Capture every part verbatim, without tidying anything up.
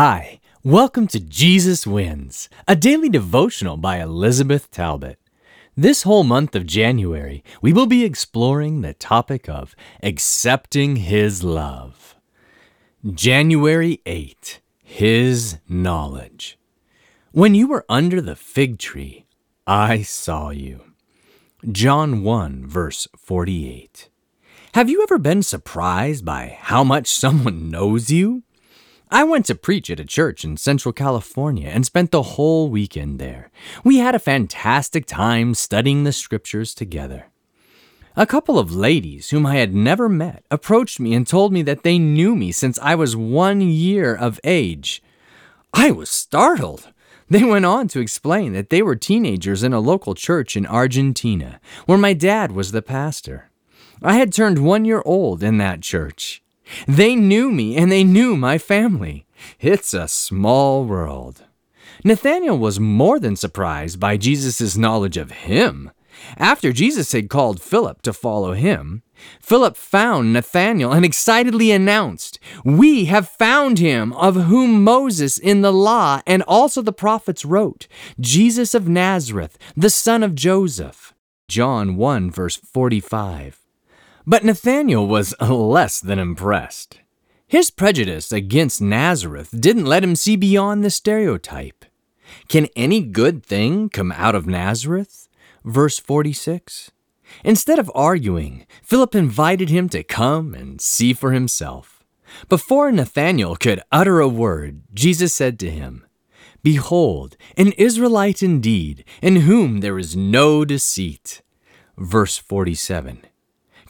Hi, welcome to Jesus Wins, a daily devotional by Elizabeth Talbot. This whole month of January, we will be exploring the topic of accepting His love. January eighth, His knowledge. When you were under the fig tree, I saw you. John one, verse forty-eight. Have you ever been surprised by how much someone knows you? I went to preach at a church in Central California and spent the whole weekend there. We had a fantastic time studying the scriptures together. A couple of ladies whom I had never met approached me and told me that they knew me since I was one year of age. I was startled. They went on to explain that they were teenagers in a local church in Argentina, where my dad was the pastor. I had turned one year old in that church. They knew me, and they knew my family. It's a small world. Nathanael was more than surprised by Jesus' knowledge of him. After Jesus had called Philip to follow him, Philip found Nathanael and excitedly announced, "We have found him of whom Moses in the law and also the prophets wrote, Jesus of Nazareth, the son of Joseph." John one, verse forty-five. But Nathanael was less than impressed. His prejudice against Nazareth didn't let him see beyond the stereotype. Can any good thing come out of Nazareth? Verse forty-six. Instead of arguing, Philip invited him to come and see for himself. Before Nathanael could utter a word, Jesus said to him, "Behold, an Israelite indeed, in whom there is no deceit." Verse forty-seven.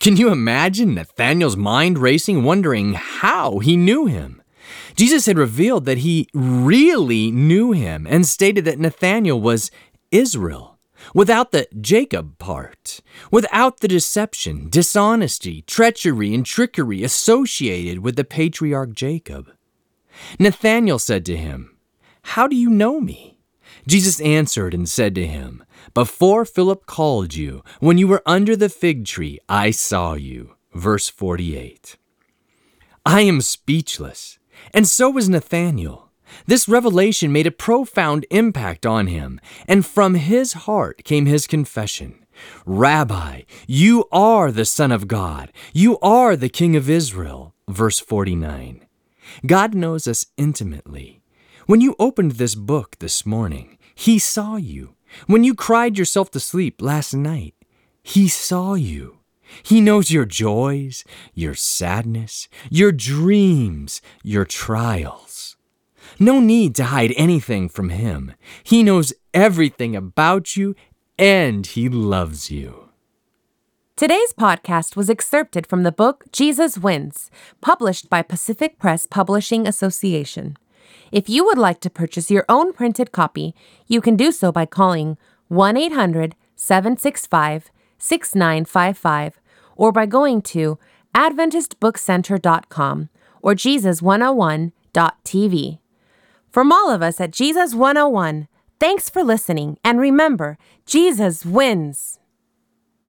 Can you imagine Nathanael's mind racing, wondering how he knew him? Jesus had revealed that he really knew him and stated that Nathanael was Israel, without the Jacob part, without the deception, dishonesty, treachery, and trickery associated with the patriarch Jacob. Nathanael said to him, "How do you know me?" Jesus answered and said to him, "Before Philip called you, when you were under the fig tree, I saw you." Verse forty-eight. I am speechless, and so was Nathanael. This revelation made a profound impact on him, and from his heart came his confession, "Rabbi, you are the Son of God. You are the King of Israel." Verse forty-nine. God knows us intimately. When you opened this book this morning, He saw you. When you cried yourself to sleep last night, He saw you. He knows your joys, your sadness, your dreams, your trials. No need to hide anything from Him. He knows everything about you, and He loves you. Today's podcast was excerpted from the book Jesus Wins, published by Pacific Press Publishing Association. If you would like to purchase your own printed copy, you can do so by calling one eight hundred, seven six five, six nine five five or by going to Adventist Book Center dot com or Jesus one oh one dot t v. From all of us at Jesus one oh one, thanks for listening, and remember, Jesus wins!